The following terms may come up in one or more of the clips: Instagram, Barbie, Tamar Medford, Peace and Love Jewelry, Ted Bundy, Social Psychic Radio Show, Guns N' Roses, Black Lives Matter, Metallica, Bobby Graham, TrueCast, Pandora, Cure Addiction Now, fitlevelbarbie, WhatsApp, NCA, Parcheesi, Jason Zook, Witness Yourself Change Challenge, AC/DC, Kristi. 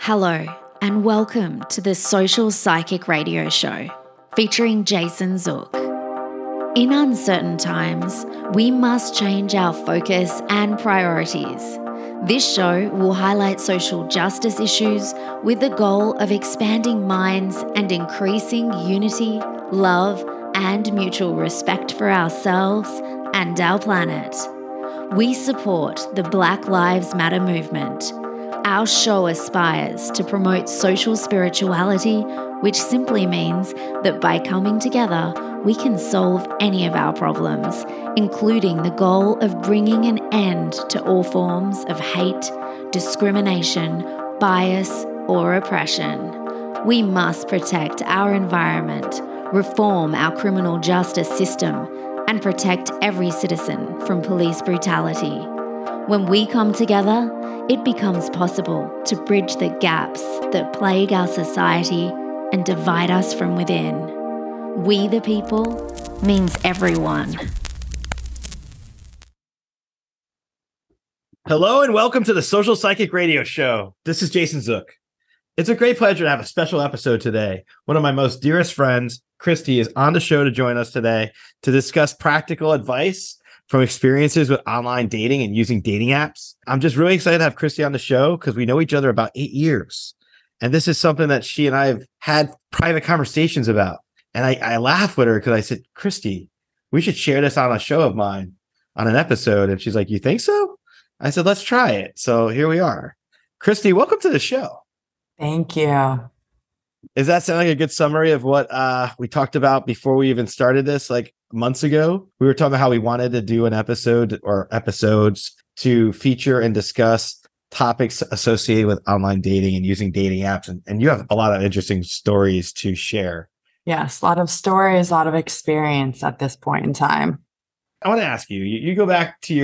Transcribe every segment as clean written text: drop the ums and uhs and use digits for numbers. Hello, and welcome to the Social Psychic Radio Show, featuring Jason Zook. In uncertain times, we must change our focus and priorities. This show will highlight social justice issues with the goal of expanding minds and increasing unity, love, and mutual respect for ourselves and our planet. We support the Black Lives Matter movement. Our show aspires to promote social spirituality, which simply means that by coming together, we can solve any of our problems, including the goal of bringing an end to all forms of hate, discrimination, bias, or oppression. We must protect our environment, reform our criminal justice system, and protect every citizen from police brutality. When we come together, it becomes possible to bridge the gaps that plague our society and divide us from within. We the people means everyone. Hello and welcome to the Social Psychic Radio Show. This is Jason Zook. It's a great pleasure to have a special episode today. One of my most dearest friends, Kristi, is on the show to join us today to discuss practical advice from experiences with online dating and using dating apps. I'm just really excited to have Kristi on the show because we know each other about 8 years. And this is something that she and I have had private conversations about. And I laugh with her because I said, Kristi, we should share this on a show of mine on an episode. And she's like, you think so? I said, let's try it. So here we are. Kristi, welcome to the show. Thank you. Does that sound like a good summary of what we talked about before we even started this? Like months ago, we were talking about how we wanted to do an episode or episodes to feature and discuss topics associated with online dating and using dating apps. And you have a lot of interesting stories to share. Yes, a lot of stories, a lot of experience at this point in time. I want to ask you, you go back to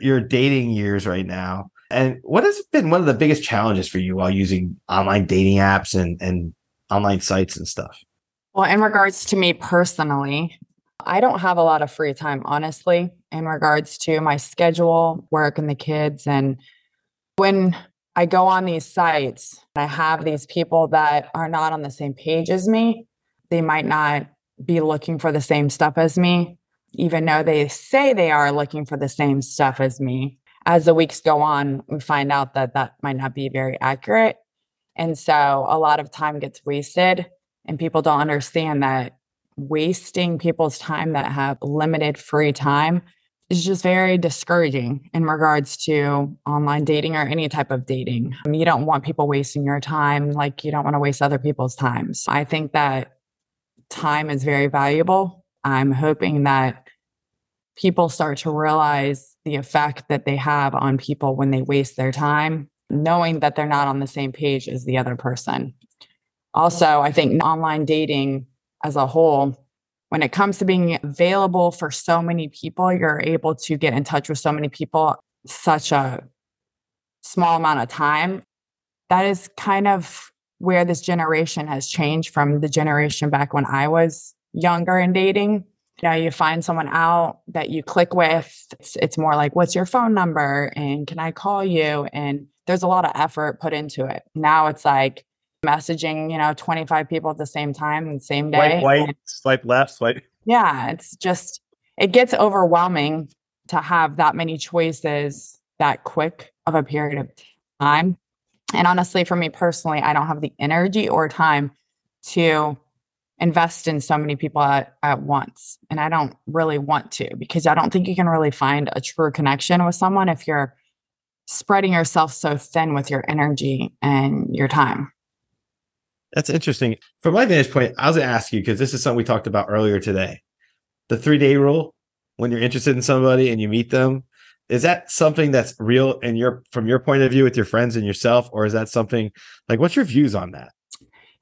your dating years right now, and what has been one of the biggest challenges for you while using online dating apps and online sites and stuff? Well, in regards to me personally, I don't have a lot of free time, honestly, in regards to my schedule, work, and the kids. And when I go on these sites, I have these people that are not on the same page as me. They might not be looking for the same stuff as me, even though they say they are looking for the same stuff as me. As the weeks go on, we find out that that might not be very accurate. And so a lot of time gets wasted, and people don't understand that wasting people's time that have limited free time is just very discouraging in regards to online dating or any type of dating. You don't want people wasting your time like you don't want to waste other people's time. So I think that time is very valuable. I'm hoping that people start to realize the effect that they have on people when they waste their time, knowing that they're not on the same page as the other person. Also, I think online dating as a whole, when it comes to being available for so many people, you're able to get in touch with so many people, such a small amount of time. That is kind of where this generation has changed from the generation back when I was younger and dating. You know, you find someone out that you click with. It's more like, what's your phone number? And can I call you? And there's a lot of effort put into it. Now it's like messaging, 25 people at the same time and same day. Swipe left, swipe. Yeah, it's just, it gets overwhelming to have that many choices that quick of a period of time. And honestly, for me personally, I don't have the energy or time to invest in so many people at once. And I don't really want to, because I don't think you can really find a true connection with someone if you're spreading yourself so thin with your energy and your time. That's interesting. From my vantage point, I was going to ask you, because this is something we talked about earlier today, the 3-day rule, when you're interested in somebody and you meet them, Is that something that's real in your, from your point of view with your friends and yourself? Or is that something like, what's your views on that?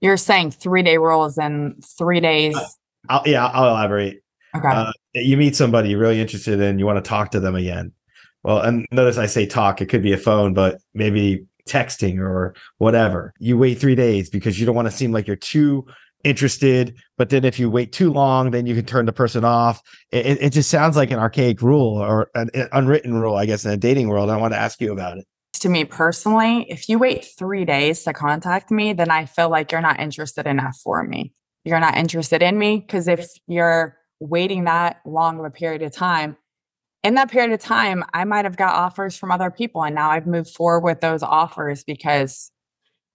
You're saying 3-day rules and 3 days. I'll elaborate. Okay. You meet somebody you're really interested in, you want to talk to them again. Well, and notice I say talk, it could be a phone, but maybe texting or whatever. You wait 3 days because you don't want to seem like you're too interested. But then if you wait too long, then you can turn the person off. It just sounds like an archaic rule or an unwritten rule, I guess, in a dating world. I want to ask you about it. To me personally, if you wait 3 days to contact me, then I feel like you're not interested enough for me. You're not interested in me, because if you're waiting that long of a period of time, in that period of time, I might have got offers from other people. And now I've moved forward with those offers because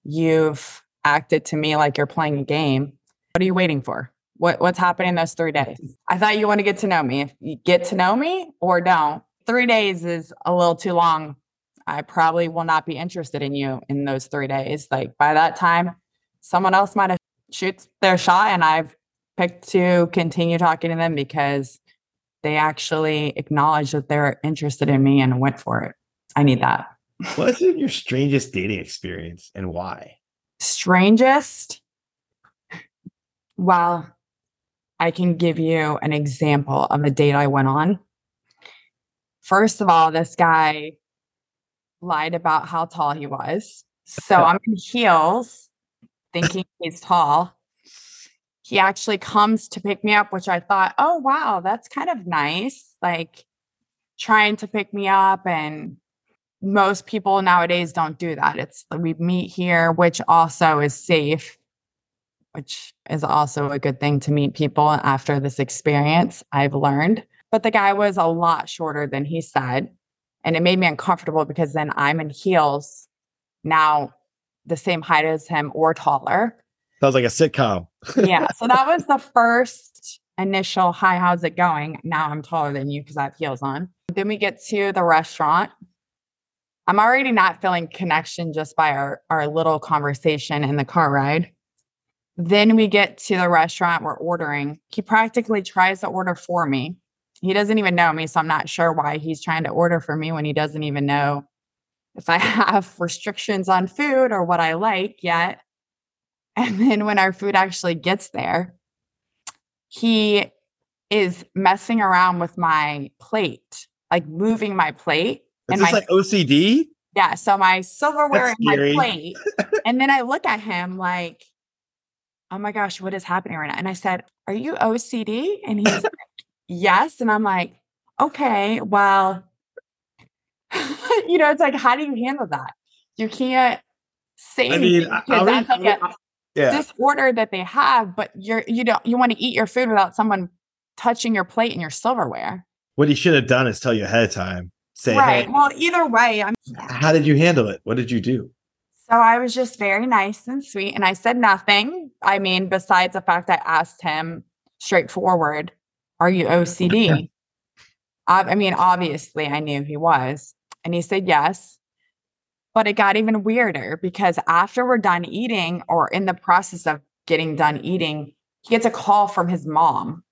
you've acted to me like you're playing a game. What are you waiting for? What's happening in those 3 days? I thought you want to get to know me. If you get to know me or don't, 3 days is a little too long. I probably will not be interested in you in those 3 days. Like by that time, someone else might have shoot their shot and I've picked to continue talking to them because they actually acknowledge that they're interested in me and went for it. I need that. What's your strangest dating experience and why? Strangest? Well, I can give you an example of a date I went on. First of all, this guy lied about how tall he was. So I'm in heels thinking he's tall. He actually comes to pick me up, which I thought, oh, wow, that's kind of nice. Like trying to pick me up. And most people nowadays don't do that. It's we meet here, which also is safe, which is also a good thing to meet people. After this experience, I've learned. But the guy was a lot shorter than he said. And it made me uncomfortable because then I'm in heels now the same height as him or taller. Sounds like a sitcom. Yeah. So that was the first initial, hi, how's it going? Now I'm taller than you because I have heels on. Then we get to the restaurant. I'm already not feeling connection just by our little conversation in the car ride. Then we get to the restaurant. We're ordering. He practically tries to order for me. He doesn't even know me, so I'm not sure why he's trying to order for me when he doesn't even know if I have restrictions on food or what I like yet. And then when our food actually gets there, he is messing around with my plate, like moving my plate. Is this like OCD? Yeah, so my silverware and my plate. And then I look at him like, oh my gosh, what is happening right now? And I said, are you OCD? And he's like, yes. And I'm like, okay, well, you know, it's like, how do you handle that? You can't say disorder that they have, but you want to eat your food without someone touching your plate and your silverware. What he should have done is tell you ahead of time. Say, right. Hey, well, either way, how did you handle it? What did you do? So I was just very nice and sweet. And I said nothing. I mean, besides the fact I asked him straightforward, are you OCD? I mean, obviously I knew he was. And he said, yes. But it got even weirder because after we're done eating or in the process of getting done eating, he gets a call from his mom,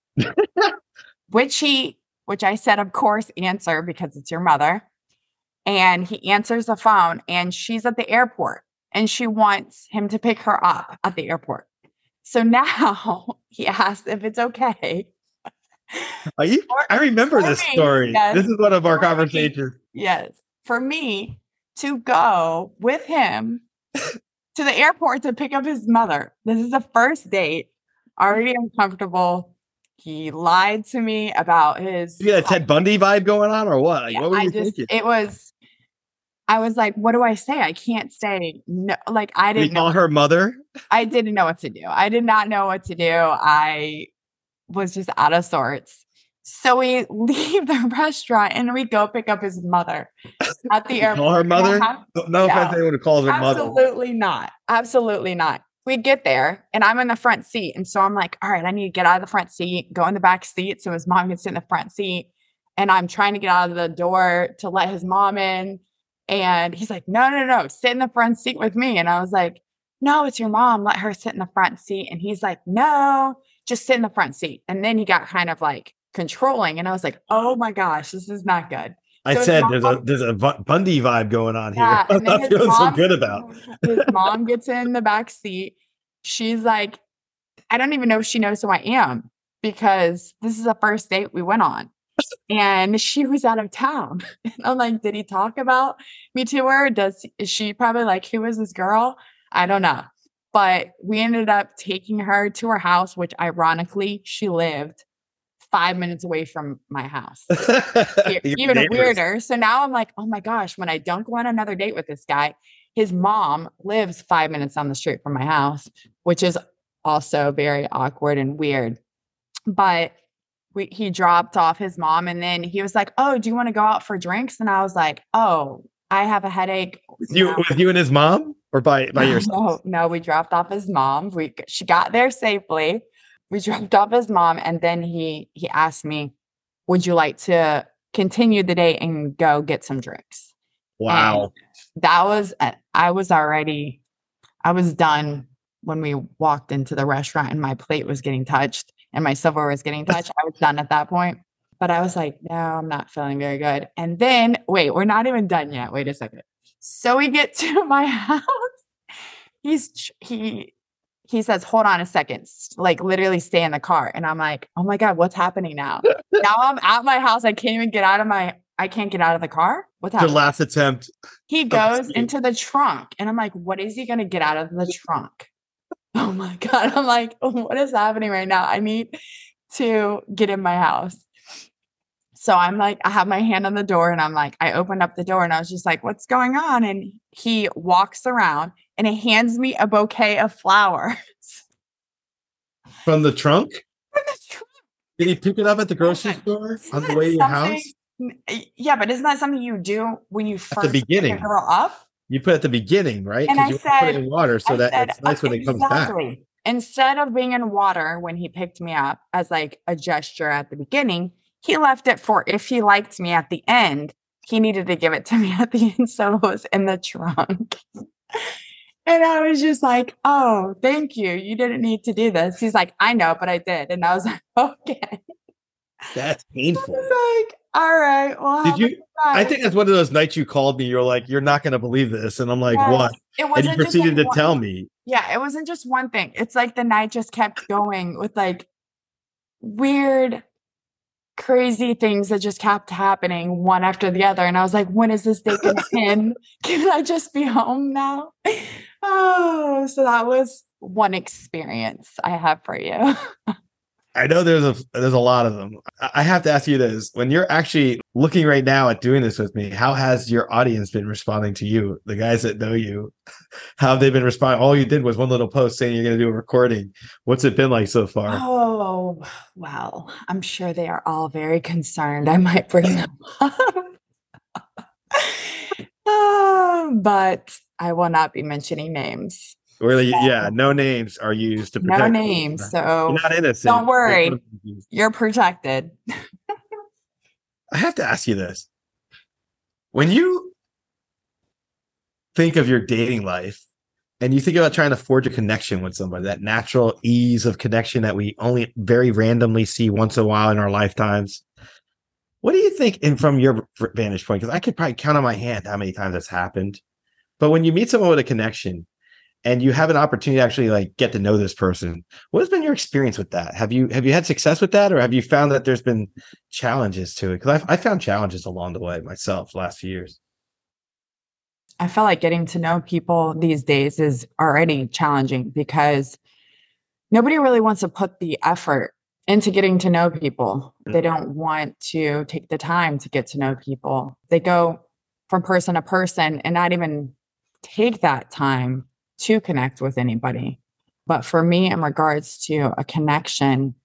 which I said, of course, answer because it's your mother. And he answers the phone and she's at the airport and she wants him to pick her up at the airport. So now he asks if it's okay. I remember this story. Yes, this is one of our conversations. Yes. For me to go with him to the airport to pick up his mother. This is the first date. Already uncomfortable. He lied to me about his... You got a Ted Bundy vibe going on or what? Like, yeah, what were you thinking? I was like, what do I say? I can't say no. Like, I didn't know. Call her mother? I didn't know what to do. I did not know what to do. I was just out of sorts. So we leave the restaurant and we go pick up his mother at the airport. Call her mother? No offense, anyone who calls her mother. Absolutely not. Absolutely not. We get there and I'm in the front seat. And so I'm like, all right, I need to get out of the front seat, go in the back seat so his mom can sit in the front seat. And I'm trying to get out of the door to let his mom in. And he's like, no, sit in the front seat with me. And I was like, no, it's your mom. Let her sit in the front seat. And he's like, no, just sit in the front seat. And then he got kind of like controlling. And I was like, oh my gosh, this is not good. I so said there's a Bundy vibe going on here. Yeah, I'm not feeling so good about. His mom gets in the back seat. She's like, I don't even know if she knows who I am because this is the first date we went on. And she was out of town. And I'm like, did he talk about me to her? Is she probably like, who is this girl? I don't know. But we ended up taking her to her house, which ironically, she lived 5 minutes away from my house. Even weirder. So now I'm like, oh my gosh, when I don't go on another date with this guy, his mom lives 5 minutes down the street from my house, which is also very awkward and weird. But he dropped off his mom and then he was like, oh, do you want to go out for drinks? And I was like, oh, I have a headache. With you and his mom or by yourself? No, we dropped off his mom. She got there safely. We dropped off his mom and then he asked me, would you like to continue the date and go get some drinks? Wow. And that was, I was done when we walked into the restaurant and my plate was getting touched and my silverware was getting touched. I was done at that point, but I was like, no, I'm not feeling very good. And then wait, we're not even done yet. Wait a second. So we get to my house. He says, hold on a second, like literally stay in the car. And I'm like, oh my God, what's happening now? Now I'm at my house. I can't even get out of I can't get out of the car. What's happening? Your last attempt. He goes into the trunk and I'm like, what is he going to get out of the trunk? Oh my God. I'm like, what is happening right now? I need to get in my house. So I'm like, I have my hand on the door and I'm like, I opened up the door and I was just like, what's going on? And he walks around and he hands me a bouquet of flowers. From the trunk? From the trunk. Did he pick it up at the grocery store on the way to your house? Yeah, but isn't that something you do when you first at the beginning grow up? You put it at the beginning, right? And I said, put it in water so that it's nice when it comes back. Instead of being in water when he picked me up as like a gesture at the beginning, he left it for if he liked me at the end. He needed to give it to me at the end, so it was in the trunk. And I was just like, oh, thank you. You didn't need to do this. He's like, I know, but I did. And I was like, okay. That's painful. I was like, all right. Well, I think that's one of those nights you called me. You're like, you're not going to believe this. And I'm like, yes, what? And you proceeded to tell me. Yeah, it wasn't just one thing. It's like the night just kept going with like weird, crazy things that just kept happening one after the other. And I was like, when is this day going to end? Can I just be home now? Oh, so that was one experience I have for you. I know there's a lot of them. I have to ask you this. When you're actually looking right now at doing this with me, how has your audience been responding to you? The guys that know you, how have they been responding? All you did was one little post saying you're going to do a recording. What's it been like so far? Oh, well, I'm sure they are all very concerned. I might bring them up. But I will not be mentioning names. Really? So, yeah. No names are used to protect. No names. You. So you're not innocent. Don't worry. You're protected. I have to ask you this. When you think of your dating life and you think about trying to forge a connection with somebody, that natural ease of connection that we only very randomly see once in a while in our lifetimes. What do you think? And from your vantage point, because I could probably count on my hand how many times that's happened. But when you meet someone with a connection, and you have an opportunity to actually like get to know this person. What has been your experience with that? Have you had success with that, or have you found that there's been challenges to it? Because I found challenges along the way myself the last few years. I felt like getting to know people these days is already challenging because nobody really wants to put the effort into getting to know people. They don't want to take the time to get to know people. They go from person to person and not even take that time to connect with anybody. But for me, in regards to a connection,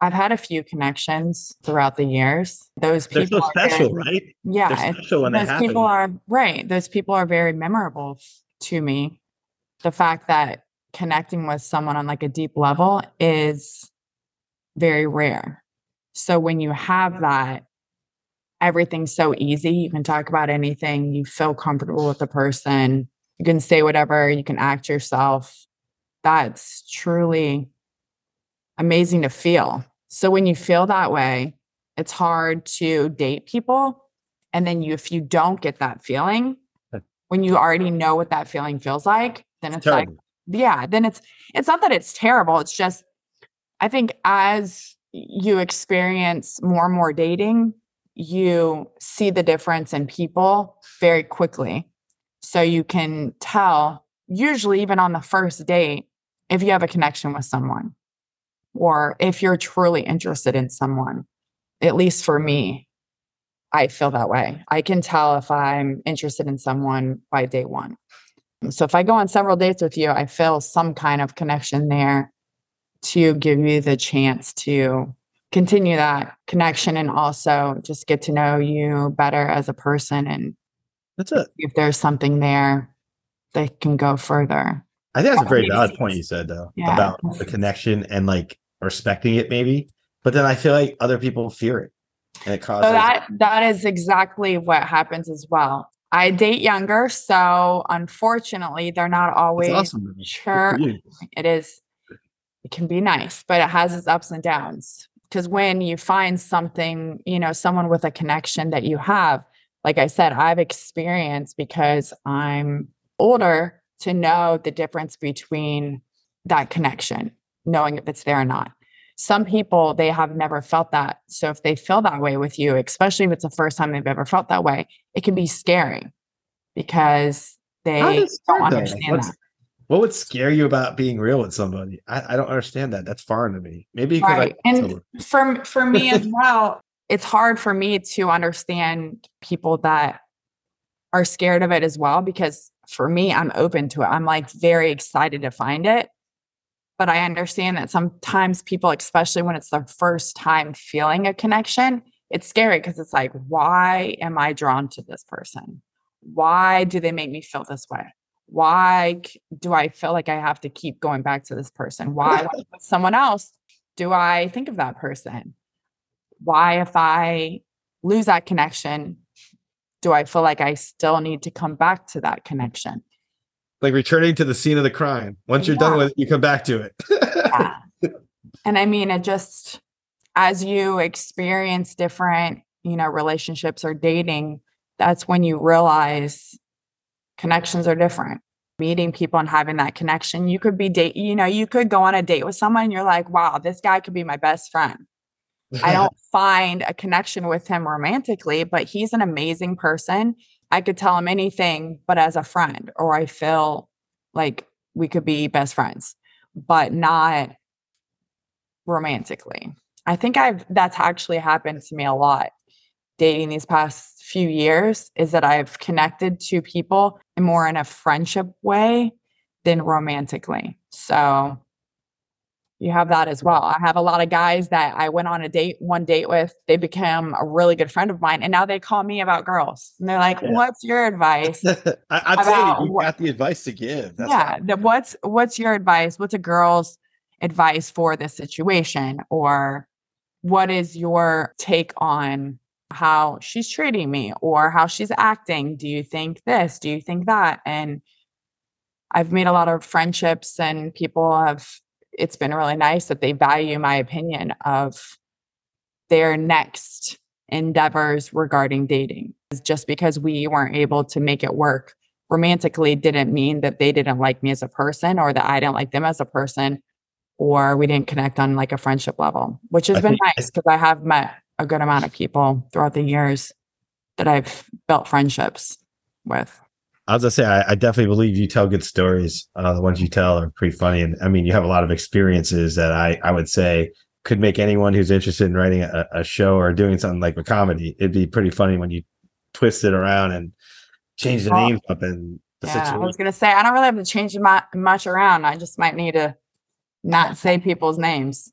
I've had a few connections throughout the years. Those people are special, right? Yeah. Those people are right. Those people are very memorable to me. The fact that connecting with someone on like a deep level is very rare. So when you have that, everything's so easy. You can talk about anything. You feel comfortable with the person. You can say whatever, you can act yourself. That's truly amazing to feel. So when you feel that way, it's hard to date people And then you, if you don't get that feeling, when you already know what that feeling feels like, then it's terrible. Like, yeah, then it's not that it's terrible. It's just, I think as you experience more and more dating, you see the difference in people very quickly. So you can tell, usually even on the first date, if you have a connection with someone or if you're truly interested in someone. At least for me, I feel that way. I can tell if I'm interested in someone by day one. So if I go on several dates with you, I feel some kind of connection there to give you the chance to continue that connection and also just get to know you better as a person. And that's it. If there's something there that can go further. I think that's a very valid point you said, though, about the connection and like respecting it maybe. But then I feel like other people fear it. And it causes. So that is exactly what happens as well. I date younger, so unfortunately, they're not always awesome. Sure. It is. It can be nice, but it has its ups and downs. Because when you find something, you know, someone with a connection that you have, like I said, I've experienced because I'm older to know the difference between that connection, knowing if it's there or not. Some people, they have never felt that. So if they feel that way with you, especially if it's the first time they've ever felt that way, it can be scary because they don't understand that. What would scare you about being real with somebody? I don't understand that. That's foreign to me. Maybe because for me as well, it's hard for me to understand people that are scared of it as well, because for me, I'm open to it. I'm like very excited to find it. But I understand that sometimes people, especially when it's their first time feeling a connection, it's scary because it's like, why am I drawn to this person? Why do they make me feel this way? Why do I feel like I have to keep going back to this person? Why with someone else do I think of that person? Why, if I lose that connection, do I feel like I still need to come back to that connection? Like returning to the scene of the crime. Once you're done with it, you come back to it. And I mean, it just, as you experience different, you know, relationships or dating, that's when you realize connections are different. Meeting people and having that connection, you could be you could go on a date with someone and you're like, wow, this guy could be my best friend. I don't find a connection with him romantically, but he's an amazing person. I could tell him anything, but as a friend, or I feel like we could be best friends, but not romantically. I think that's actually happened to me a lot dating these past few years, is that I've connected to people more in a friendship way than romantically. So you have that as well. I have a lot of guys that I went on one date with. They became a really good friend of mine. And now they call me about girls. And they're like, what's your advice? I'm saying you got the advice to give. That's what's your advice? What's a girl's advice for this situation? Or what is your take on how she's treating me or how she's acting? Do you think this? Do you think that? And I've made a lot of friendships and people have... It's been really nice that they value my opinion of their next endeavors regarding dating. Just because we weren't able to make it work romantically didn't mean that they didn't like me as a person or that I didn't like them as a person, or we didn't connect on like a friendship level, which has been nice because I have met a good amount of people throughout the years that I've built friendships with. I was gonna say, I definitely believe you tell good stories. The ones you tell are pretty funny. And I mean, you have a lot of experiences that I would say could make anyone who's interested in writing a show or doing something like a comedy. It'd be pretty funny when you twist it around and change the names up and the situation. I was going to say, I don't really have to change much around. I just might need to not say people's names.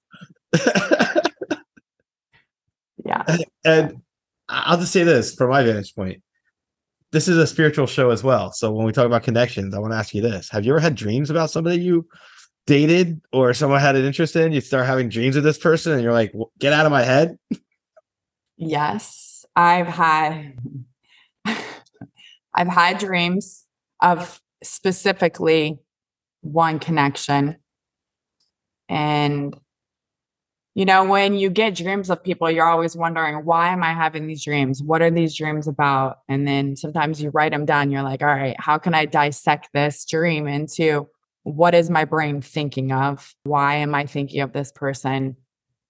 And I'll just say this from my vantage point. This is a spiritual show as well. So when we talk about connections, I want to ask you this. Have you ever had dreams about somebody you dated or someone had an interest in? You start having dreams of this person and you're like, get out of my head. Yes, I've had dreams of specifically one connection. And You know, when you get dreams of people, you're always wondering, why am I having these dreams? What are these dreams about? And then sometimes you write them down. You're like, all right, how can I dissect this dream into what is my brain thinking of? Why am I thinking of this person?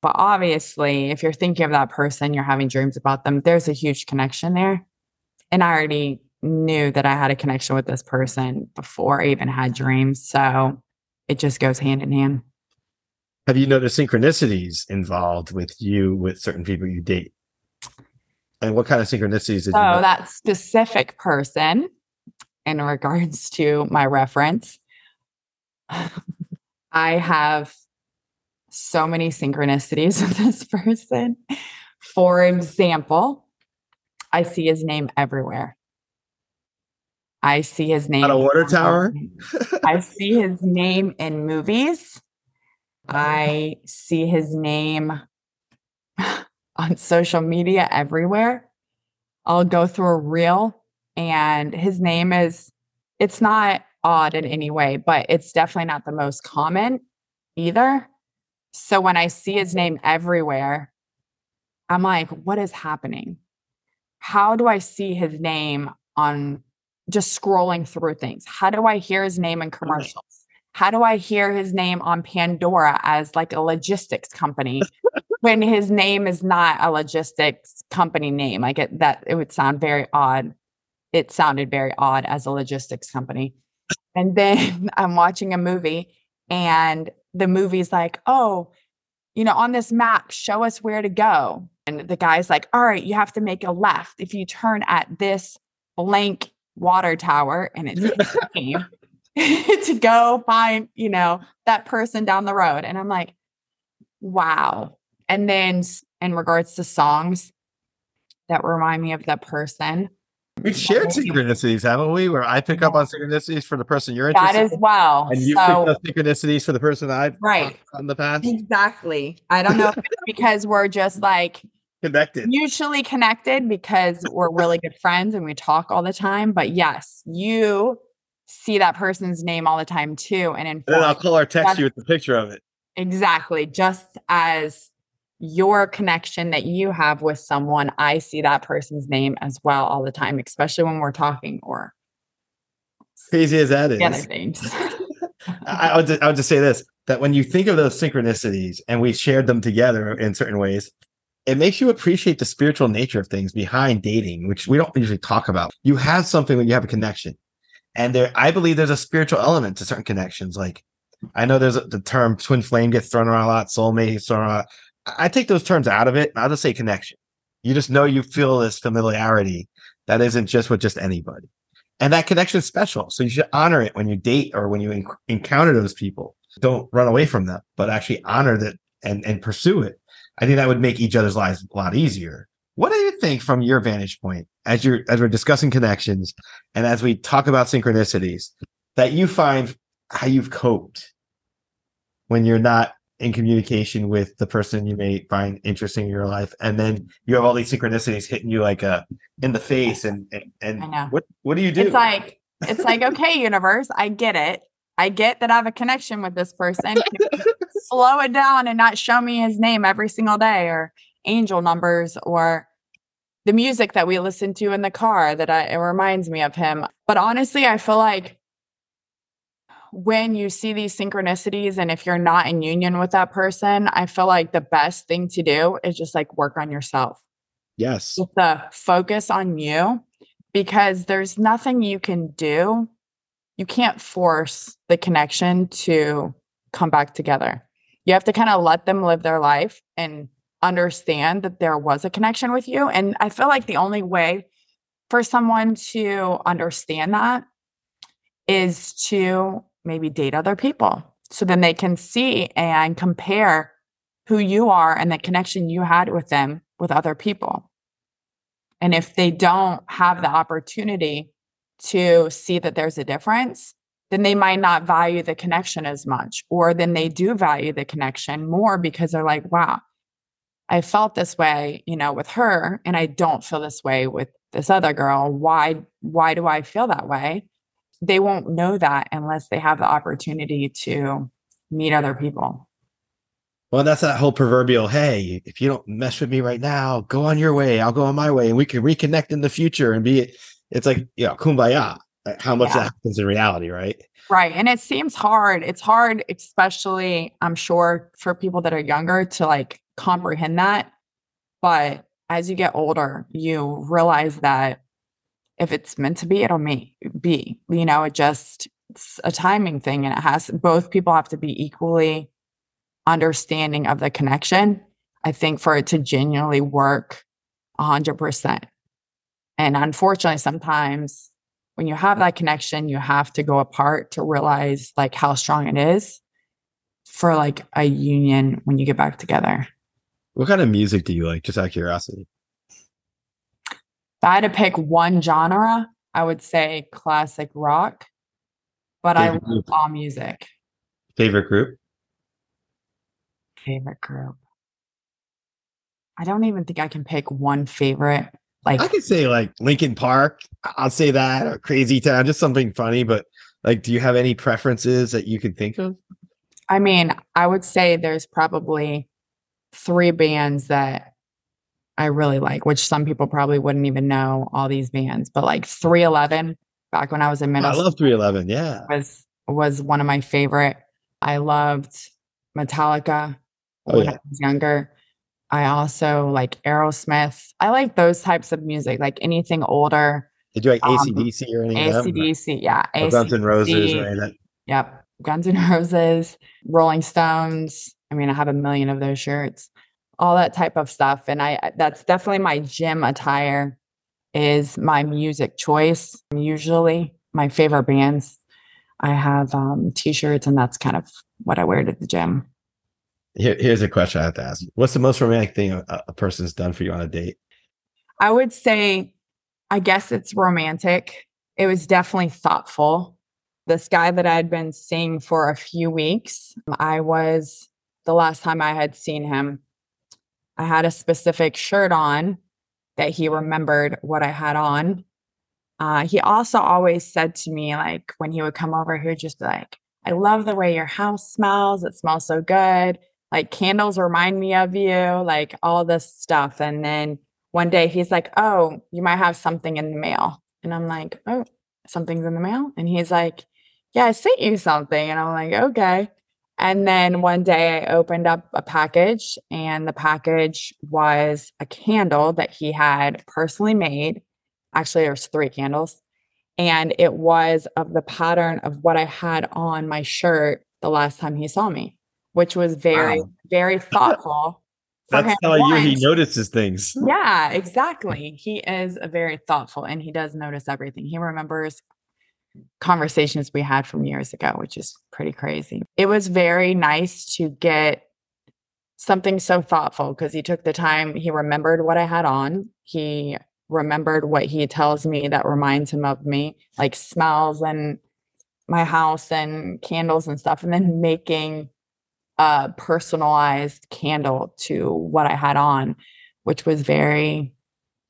But obviously, if you're thinking of that person, you're having dreams about them, there's a huge connection there. And I already knew that I had a connection with this person before I even had dreams. So it just goes hand in hand. Have you noticed synchronicities involved with you, with certain people you date? And what kind of synchronicities did you notice? That specific person, in regards to my reference, I have so many synchronicities with this person. For example, I see his name everywhere. I see his name. At a water tower? I see his name in movies. I see his name on social media everywhere. I'll go through a reel and his name is, it's not odd in any way, but it's definitely not the most common either. So when I see his name everywhere, I'm like, what is happening? How do I see his name on just scrolling through things? How do I hear his name in commercials? How do I hear his name on Pandora as like a logistics company when his name is not a logistics company name? Like it would sound very odd. It sounded very odd as a logistics company. And then I'm watching a movie and the movie's like, oh, you know, on this map, show us where to go. And the guy's like, all right, you have to make a left. If you turn at this blank water tower, and it's his name. To go find, you know, that person down the road. And I'm like, wow. And then in regards to songs that remind me of that person. We've shared synchronicities, haven't we? Where I pick up on synchronicities for the person you're interested in. That as well. And you pick up synchronicities for the person that I've on the past. Exactly. I don't know if it's because we're just like connected, mutually connected because we're really good friends and we talk all the time. But yes, you see that person's name all the time too. And then I'll call or text you with the picture of it. Exactly. Just as your connection that you have with someone, I see that person's name as well all the time, especially when we're talking or crazy as that is. Other things. I would just say this, that when you think of those synchronicities and we shared them together in certain ways, it makes you appreciate the spiritual nature of things behind dating, which we don't usually talk about. You have something when you have a connection. And there, I believe there's a spiritual element to certain connections. Like, I know there's the term twin flame gets thrown around a lot, soulmate gets thrown around a lot. I take those terms out of it, and I'll just say connection. You just know you feel this familiarity that isn't just with just anybody. And that connection is special. So you should honor it when you date or when you encounter those people. Don't run away from them, but actually honor that and pursue it. I think that would make each other's lives a lot easier. What do you think from your vantage point as we're discussing connections and as we talk about synchronicities that you find how you've coped when you're not in communication with the person you may find interesting in your life? And then you have all these synchronicities hitting you like in the face and what do you do? It's like, okay, universe, I get it. I get that I have a connection with this person. Slow it down and not show me his name every single day or angel numbers or the music that we listen to in the car it reminds me of him. But honestly, I feel like when you see these synchronicities and if you're not in union with that person, I feel like the best thing to do is just like work on yourself. Yes. With the focus on you, because there's nothing you can do. You can't force the connection to come back together. You have to kind of let them live their life and understand that there was a connection with you. And I feel like the only way for someone to understand that is to maybe date other people. So then they can see and compare who you are and the connection you had with them with other people. And if they don't have the opportunity to see that there's a difference, then they might not value the connection as much, or then they do value the connection more because they're like, wow, I felt this way, you know, with her, and I don't feel this way with this other girl. Why do I feel that way? They won't know that unless they have the opportunity to meet other people. Well, that's that whole proverbial, hey, if you don't mess with me right now, go on your way, I'll go on my way, and we can reconnect in the future and be, it's like, you know, kumbaya, how much that happens in reality, right? Right. And it seems hard. It's hard, especially, I'm sure, for people that are younger to like comprehend that. But as you get older, you realize that if it's meant to be, it'll be, you know, it's a timing thing, and both people have to be equally understanding of the connection, I think, for it to genuinely work 100%. And unfortunately, sometimes when you have that connection, you have to go apart to realize like how strong it is for like a union when you get back together. What kind of music do you like? Just out of curiosity. If I had to pick one genre, I would say classic rock, but favorite I love all music. Favorite group. I don't even think I can pick one favorite. Like I could say like Linkin Park. I'll say that, or Crazy Town, just something funny. But like, do you have any preferences that you could think of? I mean, I would say there's probably 3 bands that I really like, which some people probably wouldn't even know all these bands. But like 311, back when I was in middle school, I love 311. Yeah, was one of my favorite. I loved Metallica. When I was younger, I also like Aerosmith. I like those types of music, like anything older. Did you like AC/DC or anything? AC/DC, yeah. Guns N' Roses, right? Yep, Guns N' Roses, Rolling Stones. I mean, I have a million of those shirts, all that type of stuff. And that's definitely my gym attire is my music choice. Usually my favorite bands. I have t-shirts, and that's kind of what I wear to the gym. Here's a question I have to ask. What's the most romantic thing a person's done for you on a date? I would say, I guess it's romantic. It was definitely thoughtful. This guy that I had been seeing for a few weeks, the last time I had seen him, I had a specific shirt on that he remembered what I had on. He also always said to me, like when he would come over, he would just be like, I love the way your house smells. It smells so good. Like candles remind me of you, like all this stuff. And then one day he's like, oh, you might have something in the mail. And I'm like, oh, something's in the mail? And he's like, yeah, I sent you something. And I'm like, okay. And then one day I opened up a package, and the package was a candle that he had personally made. Actually, there's 3 candles. And it was of the pattern of what I had on my shirt the last time he saw me, which was very, very thoughtful. That's telling you he notices things. Yeah, exactly. He is very thoughtful, and he does notice everything. He remembers conversations we had from years ago, which is pretty crazy. It was very nice to get something so thoughtful because he took the time. He remembered what I had on. He remembered what he tells me that reminds him of me, like smells and my house and candles and stuff. And then making a personalized candle to what I had on, which was it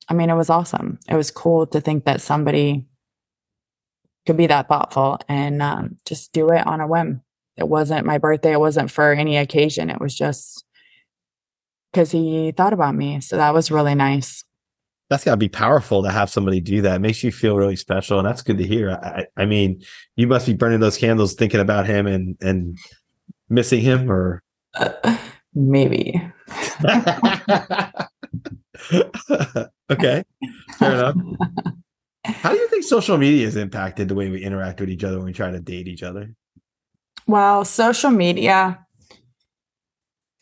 was awesome. It was cool to think that somebody could be that thoughtful and just do it on a whim. It wasn't my birthday. It wasn't for any occasion. It was just because he thought about me. So that was really nice. That's got to be powerful to have somebody do that. It makes you feel really special. And that's good to hear. I mean, you must be burning those candles thinking about him and missing him, or maybe. Okay. Fair enough. How do you think social media has impacted the way we interact with each other when we try to date each other? Well, social media,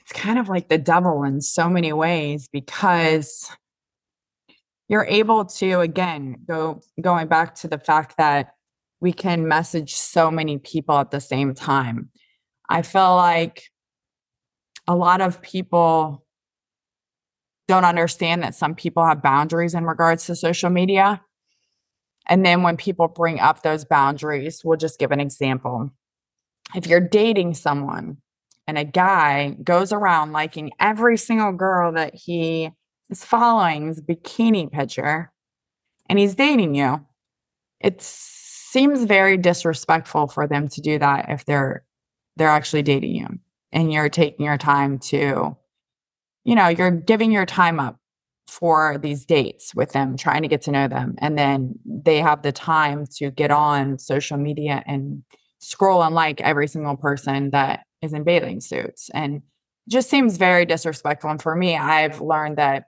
it's kind of like the devil in so many ways, because you're able to, again, going back to the fact that we can message so many people at the same time. I feel like a lot of people don't understand that some people have boundaries in regards to social media. And then when people bring up those boundaries, we'll just give an example. If you're dating someone and a guy goes around liking every single girl that he is following's bikini picture, and he's dating you, it seems very disrespectful for them to do that if they're actually dating you. and you're taking your time to, you know, you're giving your time up for these dates with them, trying to get to know them. And then they have the time to get on social media and scroll and like every single person that is in bathing suits. And it just seems very disrespectful. And for me, I've learned that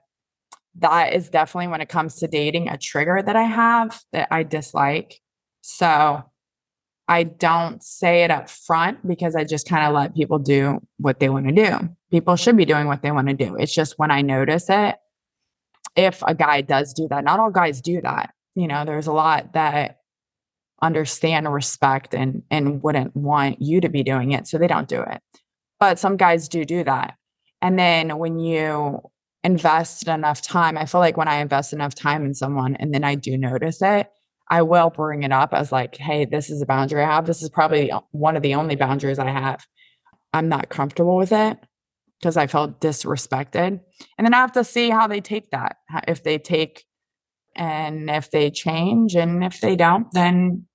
that is definitely, when it comes to dating, a trigger that I have that I dislike. So I don't say it up front because I just kind of let people do what they want to do. People should be doing what they want to do. It's just when I notice it, if a guy does do that, not all guys do that. You know, there's a lot that understand respect and wouldn't want you to be doing it, so they don't do it. But some guys do that. And then when you invest enough time, I feel like when I invest enough time in someone and then I do notice it, I will bring it up as like, hey, this is a boundary I have. This is probably one of the only boundaries I have. I'm not comfortable with it because I felt disrespected. And then I have to see how they take that, if they take and if they change, and if they don't, then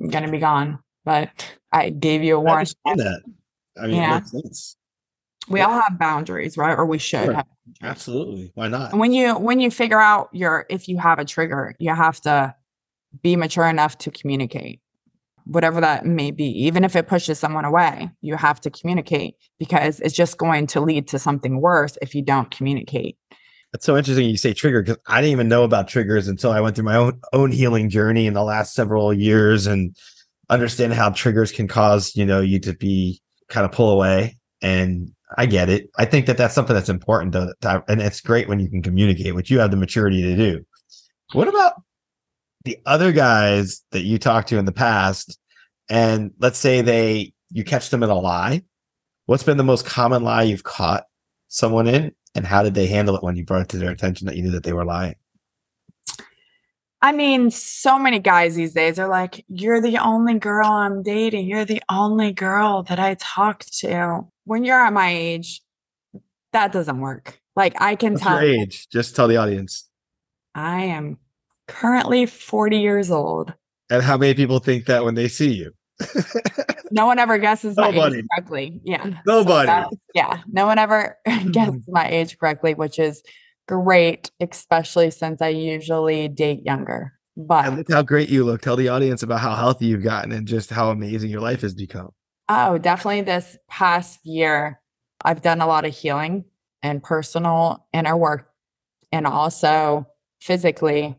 I'm going to be gone. But I gave you a warning. I understand that. I mean, yeah. It makes sense. We all have boundaries, right? Or we should. Sure. Have boundaries. Absolutely. Why not? And when you figure out if you have a trigger, you have to be mature enough to communicate, whatever that may be. Even if it pushes someone away, you have to communicate, because it's just going to lead to something worse if you don't communicate. That's so interesting you say trigger, because I didn't even know about triggers until I went through my own healing journey in the last several years and understand how triggers can cause, you know, you to be kind of pull away. And I get it. I think that that's something that's important, though, and it's great when you can communicate, which you have the maturity to do. What about the other guys that you talked to in the past, and let's say you catch them in a lie? What's been the most common lie you've caught someone in? And how did they handle it when you brought it to their attention that you knew that they were lying? I mean, so many guys these days are like, you're the only girl I'm dating. You're the only girl that I talk to. When you're at my age, that doesn't work. Like, I can tell. What's your age? Just tell the audience. I am currently 40 years old. And how many people think that when they see you? No one ever guesses my age correctly. Yeah. Nobody. No one ever guesses my age correctly, which is great, especially since I usually date younger. But and look how great you look. Tell the audience about how healthy you've gotten and just how amazing your life has become. Oh, definitely. This past year, I've done a lot of healing and personal inner work, and also physically.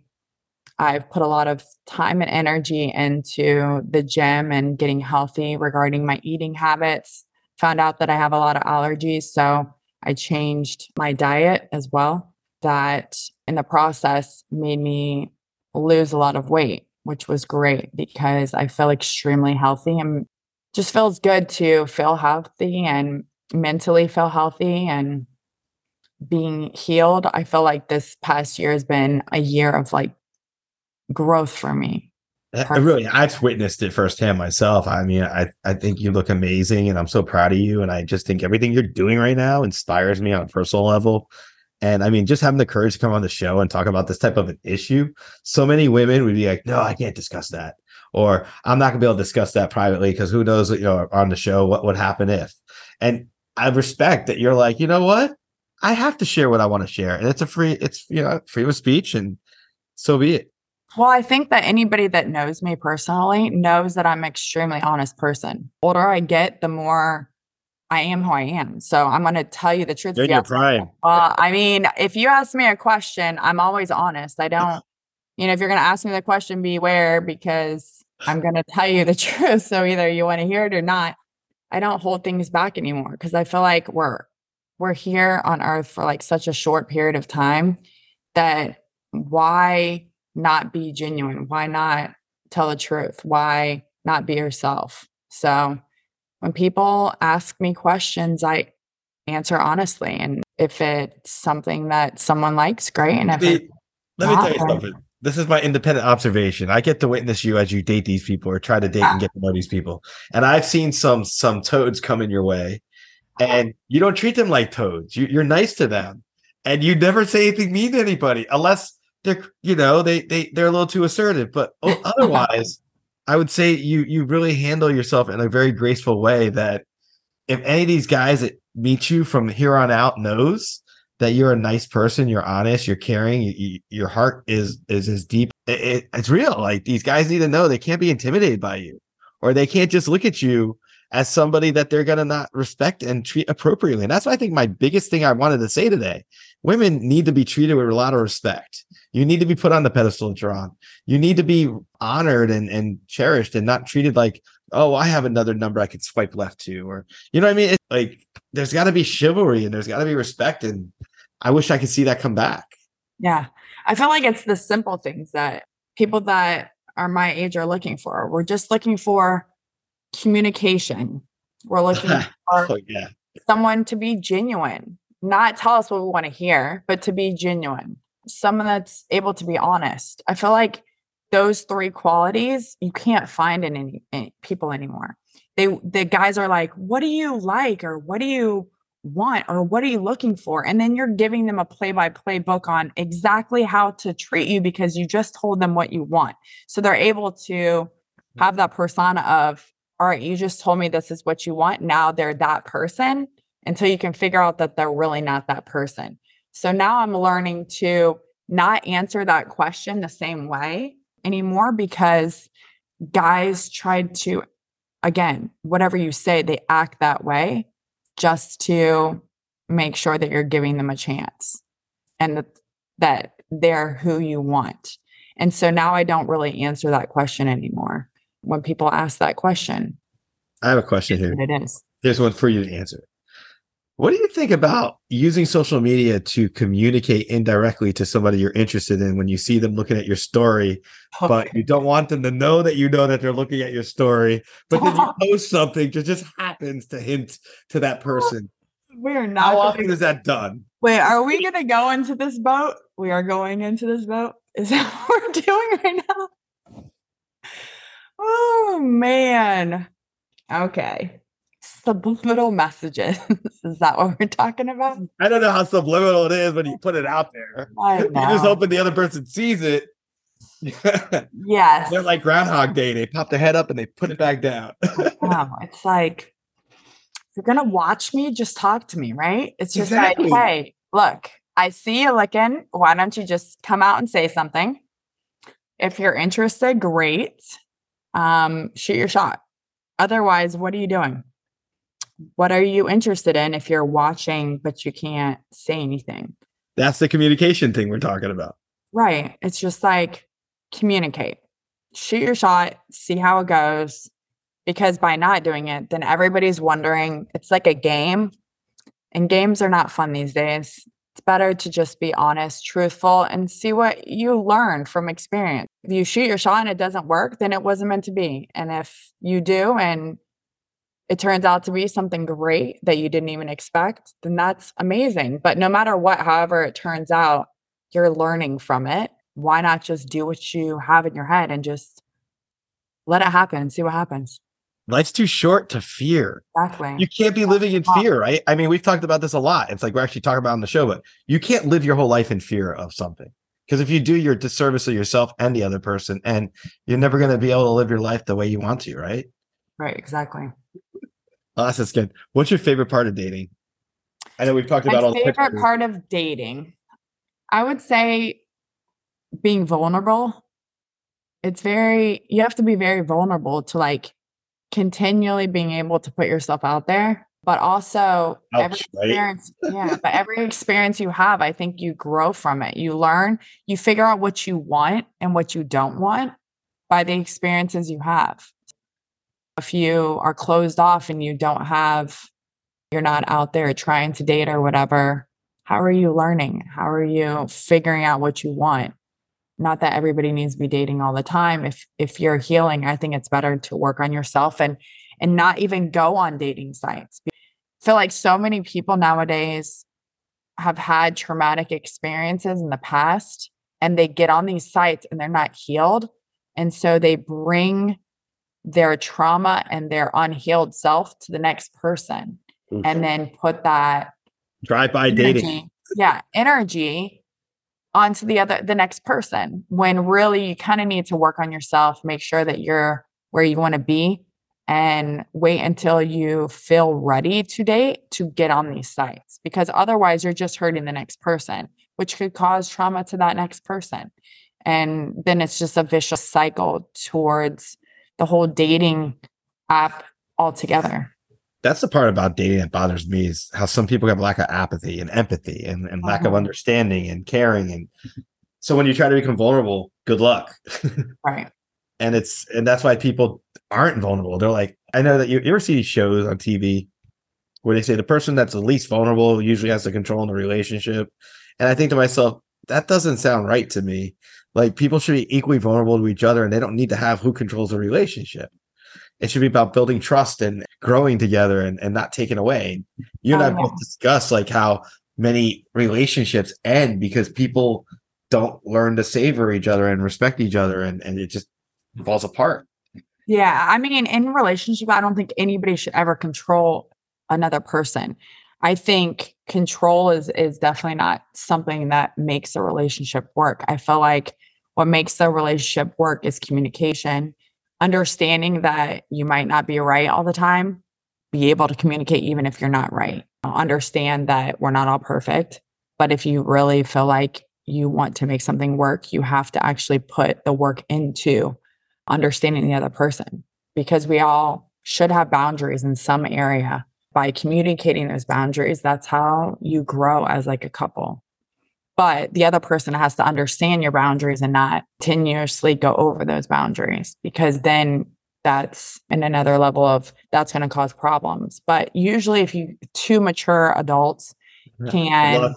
I've put a lot of time and energy into the gym and getting healthy regarding my eating habits. Found out that I have a lot of allergies, so I changed my diet as well. That in the process made me lose a lot of weight, which was great because I feel extremely healthy, and just feels good to feel healthy and mentally feel healthy and being healed. I feel like this past year has been a year of like growth for me. I've witnessed it firsthand myself. I mean, I think you look amazing and I'm so proud of you. And I just think everything you're doing right now inspires me on a personal level. And I mean, just having the courage to come on the show and talk about this type of an issue. So many women would be like, no, I can't discuss that. Or I'm not gonna be able to discuss that privately because who knows, on the show, what would happen if. And I respect that you're like, you know what? I have to share what I want to share. And it's freedom of speech, and so be it. Well, I think that anybody that knows me personally knows that I'm an extremely honest person. The older I get, the more I am who I am. So I'm going to tell you the truth. You're in your prime. I mean, if you ask me a question, I'm always honest. I don't, if you're going to ask me the question, beware, because I'm going to tell you the truth. So either you want to hear it or not. I don't hold things back anymore because I feel like we're here on earth for like such a short period of time that why not be genuine? Why not tell the truth? Why not be yourself? So when people ask me questions, I answer honestly. And if it's something that someone likes, great. And let me tell you something. This is my independent observation. I get to witness you as you date these people or try to date and get to know these people. And I've seen some toads come in your way, and you don't treat them like toads. You're nice to them, and you never say anything mean to anybody unless they're, they're a little too assertive, but otherwise, I would say you really handle yourself in a very graceful way that if any of these guys that meet you from here on out knows that you're a nice person, you're honest, you're caring, your heart is as deep. It's real. Like, these guys need to know they can't be intimidated by you, or they can't just look at you as somebody that they're going to not respect and treat appropriately. And that's what I think my biggest thing I wanted to say today. Women need to be treated with a lot of respect. You need to be put on the pedestal that you're on. You need to be honored and cherished, and not treated like, oh, I have another number I could swipe left to, or, you know what I mean? It's like, there's got to be chivalry and there's got to be respect. And I wish I could see that come back. Yeah. I feel like it's the simple things that people that are my age are looking for. We're just looking for communication. We're looking for someone to be genuine, not tell us what we want to hear, but to be genuine, someone that's able to be honest. I feel like those three qualities you can't find in any people anymore. The guys are like, what do you like? Or what do you want? Or what are you looking for? And then you're giving them a play-by-play book on exactly how to treat you, because you just told them what you want. So they're able to have that persona of, all right, you just told me this is what you want. Now they're that person, until you can figure out that they're really not that person. So now I'm learning to not answer that question the same way anymore, because guys tried to, again, whatever you say, they act that way just to make sure that you're giving them a chance and that they're who you want. And so now I don't really answer that question anymore when people ask that question. I have a question here. It is. Here's one for you to answer. What do you think about using social media to communicate indirectly to somebody you're interested in when you see them looking at your story, but you don't want them to know that you know that they're looking at your story, but then you post something that just happens to hint to that person? We're not. How often is that done? Wait, are we going to go into this boat? We are going into this boat. Is that what we're doing right now? Oh, man. Okay. Subliminal messages. Is that what we're talking about? I don't know how subliminal it is when you put it out there. I know. You just hoping the other person sees it. Yes. They're like Groundhog Day. They pop their head up and they put it back down. Wow. It's like, if you're going to watch me, just talk to me, right? It's just like, hey, look, I see you looking. Why don't you just come out and say something? If you're interested, great. Shoot your shot. Otherwise, what are you doing? What are you interested in if you're watching, but you can't say anything? That's the communication thing we're talking about. Right. It's just like, communicate, shoot your shot, see how it goes. Because by not doing it, then everybody's wondering. It's like a game, and games are not fun these days. It's better to just be honest, truthful, and see what you learn from experience. If you shoot your shot and it doesn't work, then it wasn't meant to be. And if you do, and it turns out to be something great that you didn't even expect, then that's amazing. But no matter what, however it turns out, you're learning from it. Why not just do what you have in your head and just let it happen and see what happens? Life's too short to fear. Exactly. You can't be living in fear, right? I mean, we've talked about this a lot. It's like we're actually talking about on the show, but you can't live your whole life in fear of something. Because if you do, you're a disservice to yourself and the other person, and you're never going to be able to live your life the way you want to, right? Right, exactly. Oh, that's good. What's your favorite part of dating? I know we've talked about all the favorite part of dating. I would say being vulnerable. You have to be very vulnerable to like continually being able to put yourself out there, but also every experience you have, I think you grow from it. You learn, you figure out what you want and what you don't want by the experiences you have. If you are closed off and you're not out there trying to date or whatever, how are you learning? How are you figuring out what you want? Not that everybody needs to be dating all the time. If you're healing, I think it's better to work on yourself and not even go on dating sites. I feel like so many people nowadays have had traumatic experiences in the past, and they get on these sites and they're not healed. And so they bring their trauma and their unhealed self to the next person, and then put that drive-by dating energy onto the next person, when really you kind of need to work on yourself, make sure that you're where you want to be, and wait until you feel ready to date to get on these sites, because otherwise you're just hurting the next person, which could cause trauma to that next person. And then it's just a vicious cycle towards the whole dating app altogether. That's the part about dating that bothers me, is how some people have lack of apathy and empathy and lack of understanding and caring. And so when you try to become vulnerable, good luck. Right. And that's why people aren't vulnerable. They're like, I know that you ever see shows on TV where they say the person that's the least vulnerable usually has the control in the relationship. And I think to myself, that doesn't sound right to me. Like, people should be equally vulnerable to each other, and they don't need to have who controls the relationship. It should be about building trust and growing together and not taken away. You and I both discuss like how many relationships end because people don't learn to savor each other and respect each other, and it just falls apart. Yeah. I mean, in relationship, I don't think anybody should ever control another person. I think control is definitely not something that makes a relationship work. I feel like what makes a relationship work is communication, understanding that you might not be right all the time, be able to communicate even if you're not right. Understand that we're not all perfect, but if you really feel like you want to make something work, you have to actually put the work into understanding the other person, because we all should have boundaries in some area. By communicating those boundaries, that's how you grow as like a couple. But the other person has to understand your boundaries and not continuously go over those boundaries, because then that's in another level of that's going to cause problems. But usually if you two mature adults can...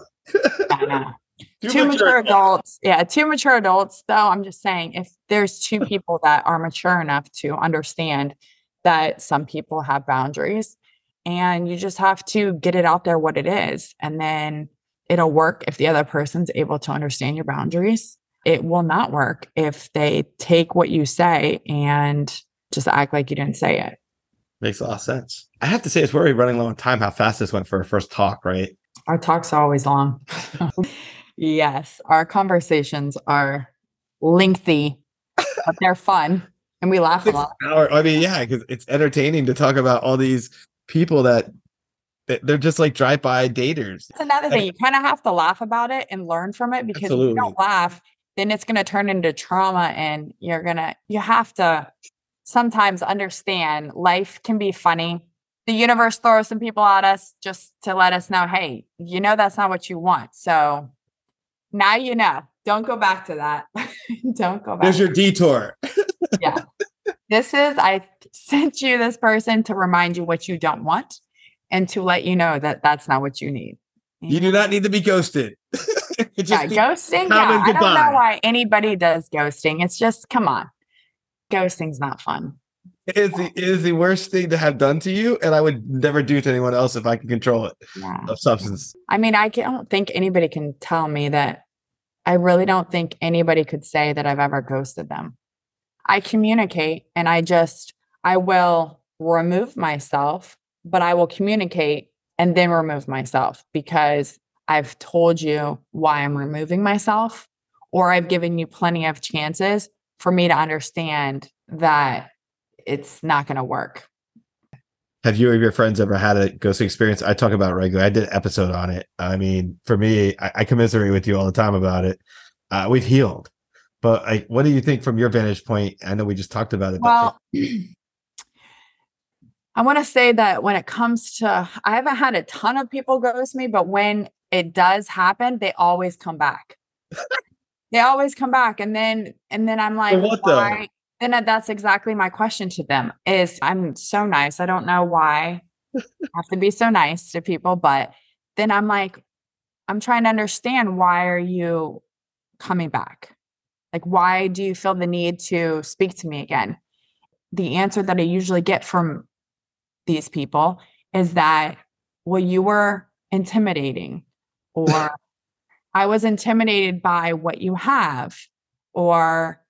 Two mature adults. Yeah, two mature adults, though. I'm just saying, if there's two people that are mature enough to understand that some people have boundaries, and you just have to get it out there what it is. And then it'll work if the other person's able to understand your boundaries. It will not work if they take what you say and just act like you didn't say it. Makes a lot of sense. I have to say, it's very running low on time, how fast this went for our first talk, right? Our talks are always long. Yes, our conversations are lengthy, but they're fun. And we laugh a lot. I mean, yeah, because it's entertaining to talk about all these people that they're just like drive-by daters. That's another thing. You kind of have to laugh about it and learn from it, because Absolutely. If you don't laugh, then it's going to turn into trauma, and you have to sometimes understand life can be funny. The universe throws some people at us just to let us know, hey, that's not what you want. So now you know. Don't go back to that. Don't go back. There's your detour. Yeah. I sent you this person to remind you what you don't want and to let you know that that's not what you need. You do not need to be ghosted. Ghosting. Yeah. I don't know why anybody does ghosting. It's just, come on. Ghosting's not fun. It is the worst thing to have done to you, and I would never do to anyone else if I can control it of substance. I mean, I don't think anybody can tell me that. I really don't think anybody could say that I've ever ghosted them. I communicate, and I will remove myself, but I will communicate and then remove myself, because I've told you why I'm removing myself, or I've given you plenty of chances for me to understand that it's not going to work. Have you or your friends ever had a ghosting experience? I talk about it regularly. I did an episode on it. I mean, for me, I commiserate with you all the time about it. We've healed. But what do you think from your vantage point? I know we just talked about it. Well, I want to say that when it comes to, I haven't had a ton of people ghost me, but when it does happen, they always come back. They always come back. And then I'm like, so why? Then that's exactly my question to them is, I'm so nice. I don't know why I have to be so nice to people. But then I'm like, I'm trying to understand, why are you coming back? Like, why do you feel the need to speak to me again? The answer that I usually get from these people is that, well, you were intimidating, or I was intimidated by what you have, or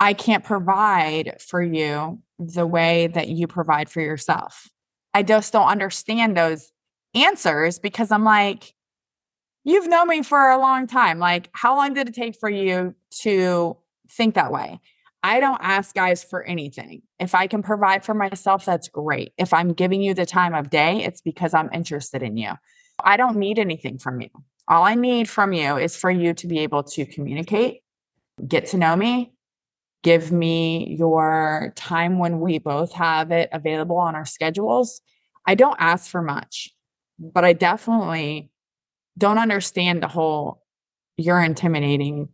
I can't provide for you the way that you provide for yourself. I just don't understand those answers, because I'm like, you've known me for a long time. Like, how long did it take for you to think that way? I don't ask guys for anything. If I can provide for myself, that's great. If I'm giving you the time of day, it's because I'm interested in you. I don't need anything from you. All I need from you is for you to be able to communicate, get to know me, give me your time when we both have it available on our schedules. I don't ask for much, but I definitely don't understand the whole "you're intimidating"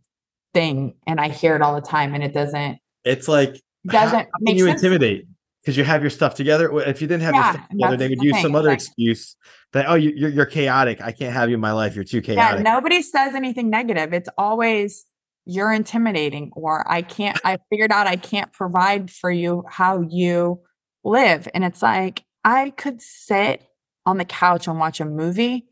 thing. And I hear it all the time, and it doesn't. It's like, doesn't make you sense. Intimidate because you have your stuff together. If you didn't have your stuff together, they would use some other excuse that, oh, you're chaotic. I can't have you in my life. You're too chaotic. Yeah, nobody says anything negative. It's always "you're intimidating" or I figured out I can't provide for you how you live. And it's like, I could sit on the couch and watch a movie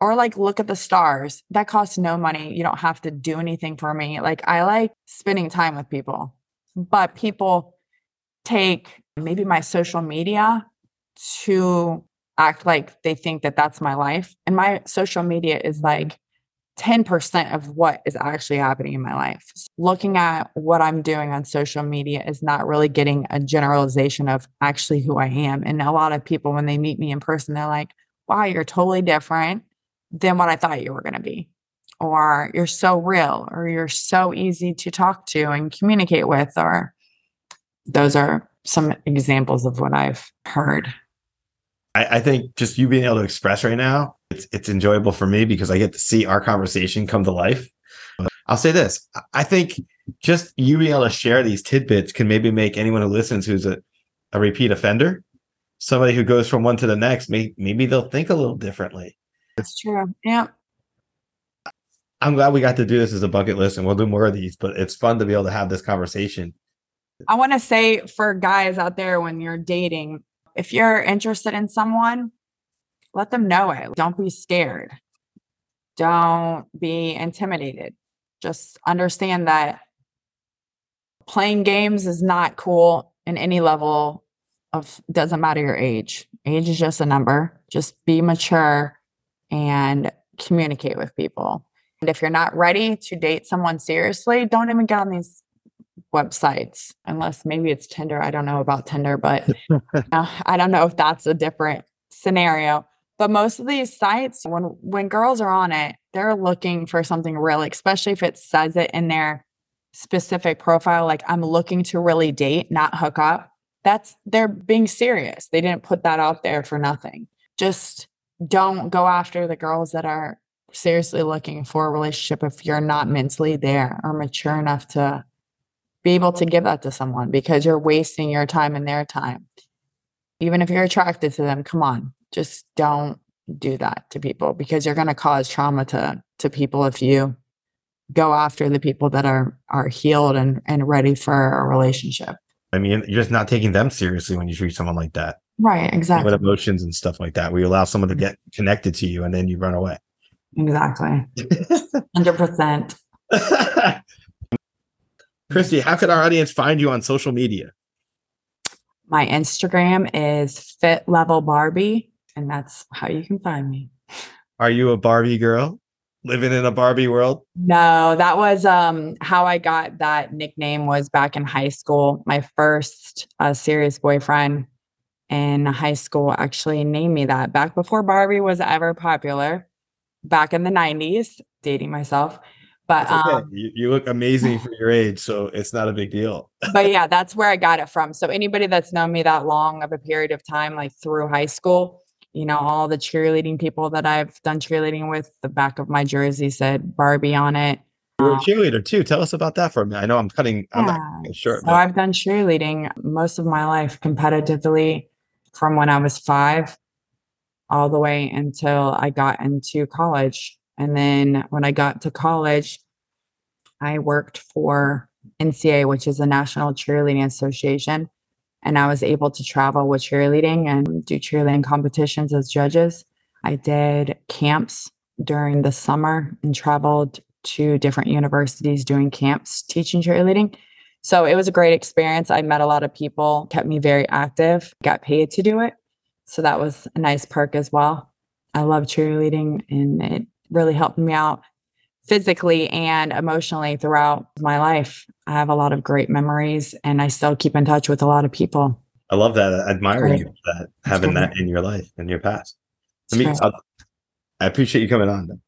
or like look at the stars. That costs no money. You don't have to do anything for me. Like, I like spending time with people. But people take maybe my social media to act like they think that that's my life. And my social media is like 10% of what is actually happening in my life. So looking at what I'm doing on social media is not really getting a generalization of actually who I am. And a lot of people, when they meet me in person, they're like, wow, you're totally different than what I thought you were going to be. Or you're so real, or you're so easy to talk to and communicate with, or those are some examples of what I've heard. I think just you being able to express right now, it's enjoyable for me because I get to see our conversation come to life. I'll say this. I think just you being able to share these tidbits can maybe make anyone who listens who's a repeat offender, somebody who goes from one to the next, maybe they'll think a little differently. That's true. Yeah. I'm glad we got to do this as a bucket list, and we'll do more of these, but it's fun to be able to have this conversation. I want to say for guys out there, when you're dating, if you're interested in someone, let them know it. Don't be scared. Don't be intimidated. Just understand that playing games is not cool in any level of, doesn't matter your age. Age is just a number. Just be mature and communicate with people. And if you're not ready to date someone seriously, don't even get on these websites, unless maybe it's Tinder. I don't know about Tinder, but I don't know if that's a different scenario. But most of these sites, when girls are on it, they're looking for something real, especially if it says it in their specific profile, like, I'm looking to really date, not hook up. They're being serious. They didn't put that out there for nothing. Just don't go after the girls that are seriously looking for a relationship if you're not mentally there or mature enough to be able to give that to someone, because you're wasting your time and their time. Even if you're attracted to them, come on, just don't do that to people, because you're going to cause trauma to people if you go after the people that are healed and ready for a relationship. I mean, you're just not taking them seriously when you treat someone like that. Right, exactly. With emotions and stuff like that, where you allow someone to get connected to you and then you run away. Exactly. 100%. Kristi, how could our audience find you on social media? My Instagram is fitlevelbarbie, and that's how you can find me. Are you a Barbie girl living in a Barbie world? No, that was how I got that nickname was back in high school. My first serious boyfriend in high school actually named me that back before Barbie was ever popular. Back in the 90s, dating myself. But okay. You look amazing for your age, so it's not a big deal. But yeah, that's where I got it from. So anybody that's known me that long of a period of time, like through high school, you know, all the cheerleading people that I've done cheerleading with, the back of my jersey said Barbie on it. You're a cheerleader too. Tell us about that for a minute. I know I'm cutting. Yeah. I'm not short. So I've done cheerleading most of my life competitively from when I was 5. All the way until I got into college. And then when I got to college, I worked for NCA, which is the National Cheerleading Association. And I was able to travel with cheerleading and do cheerleading competitions as judges. I did camps during the summer and traveled to different universities doing camps, teaching cheerleading. So it was a great experience. I met a lot of people, kept me very active, got paid to do it. So that was a nice perk as well. I love cheerleading, and it really helped me out physically and emotionally throughout my life. I have a lot of great memories and I still keep in touch with a lot of people. I love that. I admire you for that, having that in your life, in your past. I appreciate you coming on.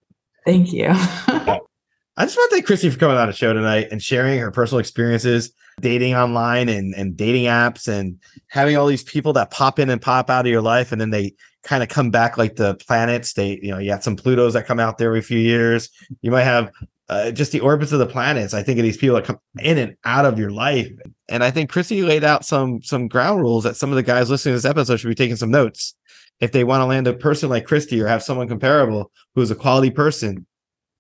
Thank you. I just want to thank Kristi for coming on the show tonight and sharing her personal experiences, dating online and dating apps and having all these people that pop in and pop out of your life. And then they kind of come back like the planets. They, you know, you have some Plutos that come out there every few years. You might have just the orbits of the planets. I think of these people that come in and out of your life. And I think Kristi laid out some ground rules that some of the guys listening to this episode should be taking some notes. If they want to land a person like Kristi or have someone comparable who's a quality person,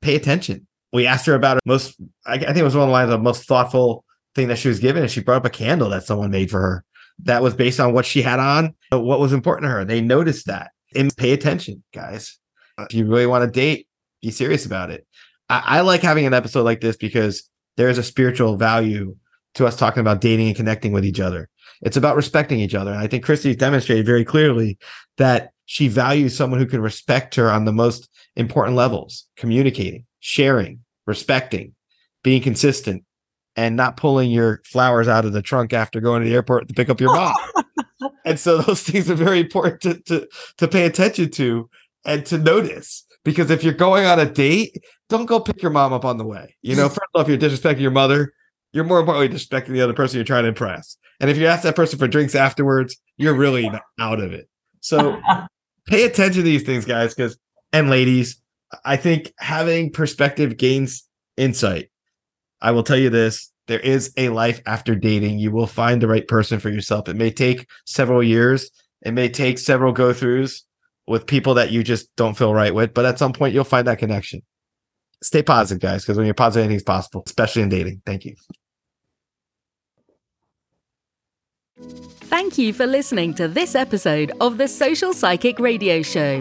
pay attention. We asked her about her most, I think it was one of the lines of most thoughtful thing that she was given. And she brought up a candle that someone made for her that was based on what she had on, what was important to her. They noticed that. And pay attention, guys. If you really want to date, be serious about it. I like having an episode like this because there is a spiritual value to us talking about dating and connecting with each other. It's about respecting each other. And I think Kristi's demonstrated very clearly that she values someone who can respect her on the most important levels: communicating, sharing, respecting, being consistent, and not pulling your flowers out of the trunk after going to the airport to pick up your mom. And so those things are very important to pay attention to and to notice, because if you're going on a date, don't go pick your mom up on the way. You know, first off, you're disrespecting your mother. You're more importantly disrespecting the other person you're trying to impress. And if you ask that person for drinks afterwards, you're really out of it. So pay attention to these things, guys, and ladies. I think having perspective gains insight. I will tell you this. There is a life after dating. You will find the right person for yourself. It may take several years. It may take several go-throughs with people that you just don't feel right with. But at some point, you'll find that connection. Stay positive, guys, because when you're positive, anything's possible, especially in dating. Thank you. Thank you for listening to this episode of the Social Psychic Radio Show.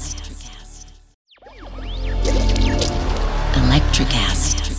TrueCast.